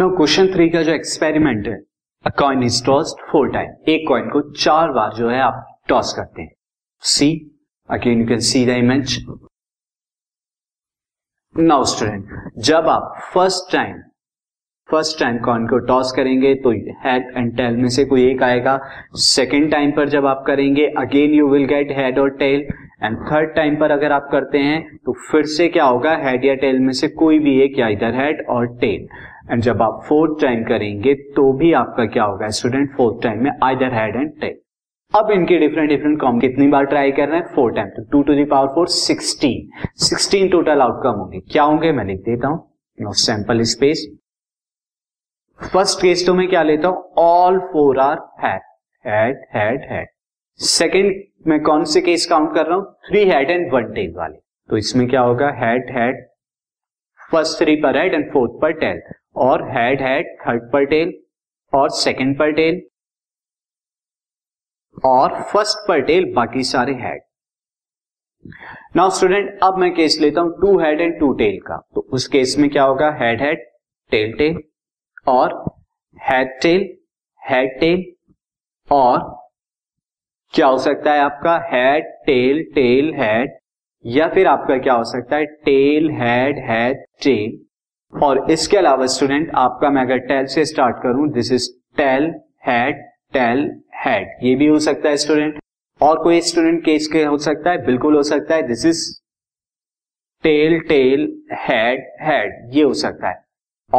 Now question 3 का जो experiment है, a coin is tossed 4 time, एक कॉइन को 4 बार जो है आप टॉस करते हैं. See again you can see the image. Now student, जब आप फर्स्ट टाइम कॉइन को टॉस करेंगे तो हेड एंड टेल में से कोई एक आएगा. सेकेंड टाइम पर जब आप करेंगे again you will get head और टेल, एंड थर्ड टाइम पर अगर आप करते हैं तो फिर से क्या होगा, हेड या टेल में से कोई भी एक, या इधर हेड और टेल. एंड जब आप फोर्थ टाइम करेंगे तो भी आपका क्या होगा स्टूडेंट, फोर्थ टाइम में आइदर हेड एंड टेल. अब इनके डिफरेंट कॉम कितनी बार ट्राई कर रहे हैं, 4 टाइम, तो 2 to the power 4 16 total outcome होंगे. क्या होंगे मैं लिख देता हूं सैंपल स्पेस. फर्स्ट केस तो मैं क्या लेता हूं, ऑल 4 आर हेड. सेकेंड मैं कौन से केस काउंट कर रहा हूं, 3 हेड and 1 टेल वाले, तो इसमें क्या होगा हेड, फर्स्ट 3 पर हेड एंड 4th पर टेल, और हेड 3rd पर टेल और 2nd पर टेल और 1st पर टेल, बाकी सारे हेड. नाउ स्टूडेंट, अब मैं केस लेता हूं 2 हेड and 2 टेल का, तो उस केस में क्या होगा हेड टेल और हेड टेल और क्या हो सकता है आपका हेड टेल टेल हेड, या फिर आपका क्या हो सकता है टेल हेड टेल. और इसके अलावा स्टूडेंट आपका, मैं अगर टेल से स्टार्ट करूं, this is tail head tail head, ये भी हो सकता है स्टूडेंट. और कोई स्टूडेंट केस के हो सकता है, बिल्कुल हो सकता है this is tail tail head head, ये हो सकता है.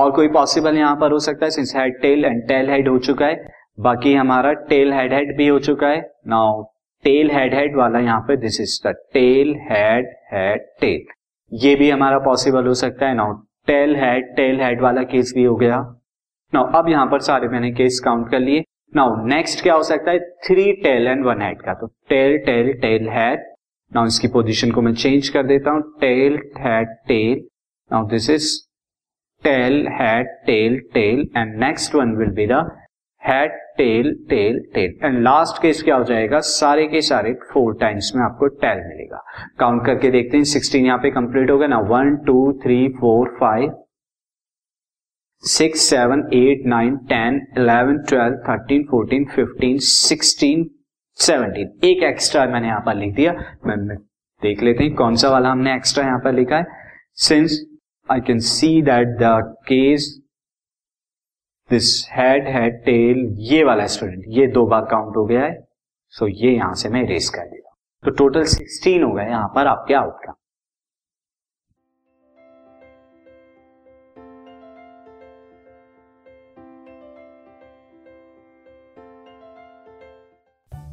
और कोई पॉसिबल यहां पर हो सकता है since head tail and tail head हो चुका है, बाकी हमारा टेल हेड हेड भी हो चुका है. नाउ टेल हेड हेड वाला यहाँ पे this is the tail head head tail, ये भी हमारा पॉसिबल हो सकता है. नाउ टेल हेड वाला केस भी हो गया. नाउ अब यहाँ पर सारे मैंने केस काउंट कर लिए. नाउ नेक्स्ट क्या हो सकता है, 3 टेल and 1 हेड का, तो tail tail tail head. Now इसकी पोजिशन को मैं चेंज कर देता हूँ, tail head tail, now this is tail head tail tail, and next one will be the head tail tail tail, and last case क्या हो जाएगा, सारे के सारे 4 टाइम्स में आपको टेल मिलेगा. काउंट करके देखते हैं, 16 यहाँ पे कंप्लीट हो गया ना, 1 2 3 4 5 6 7 8 9 11 12 13 14 15 16 17. एक एक्स्ट्रा मैंने यहाँ पर लिख दिया, मैं देख लेते हैं कौन सा वाला हमने एक्स्ट्रा यहाँ पर लिखा है. Since I can see that the case this head tail, ये वाला स्टूडेंट ये 2 बार काउंट हो गया है, सो ये यहां से मैं इरेज कर देता हूं, तो टोटल 16 हो गए यहां पर आपके outcome.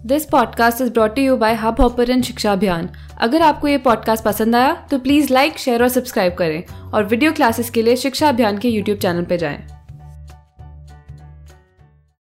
This podcast is brought you by Hubhopper and Shiksha Abhiyan. अगर आपको ये पॉडकास्ट पसंद आया तो प्लीज़ लाइक, शेयर और सब्सक्राइब करें, और वीडियो क्लासेस के लिए शिक्षा अभियान के यूट्यूब चैनल पर जाएं.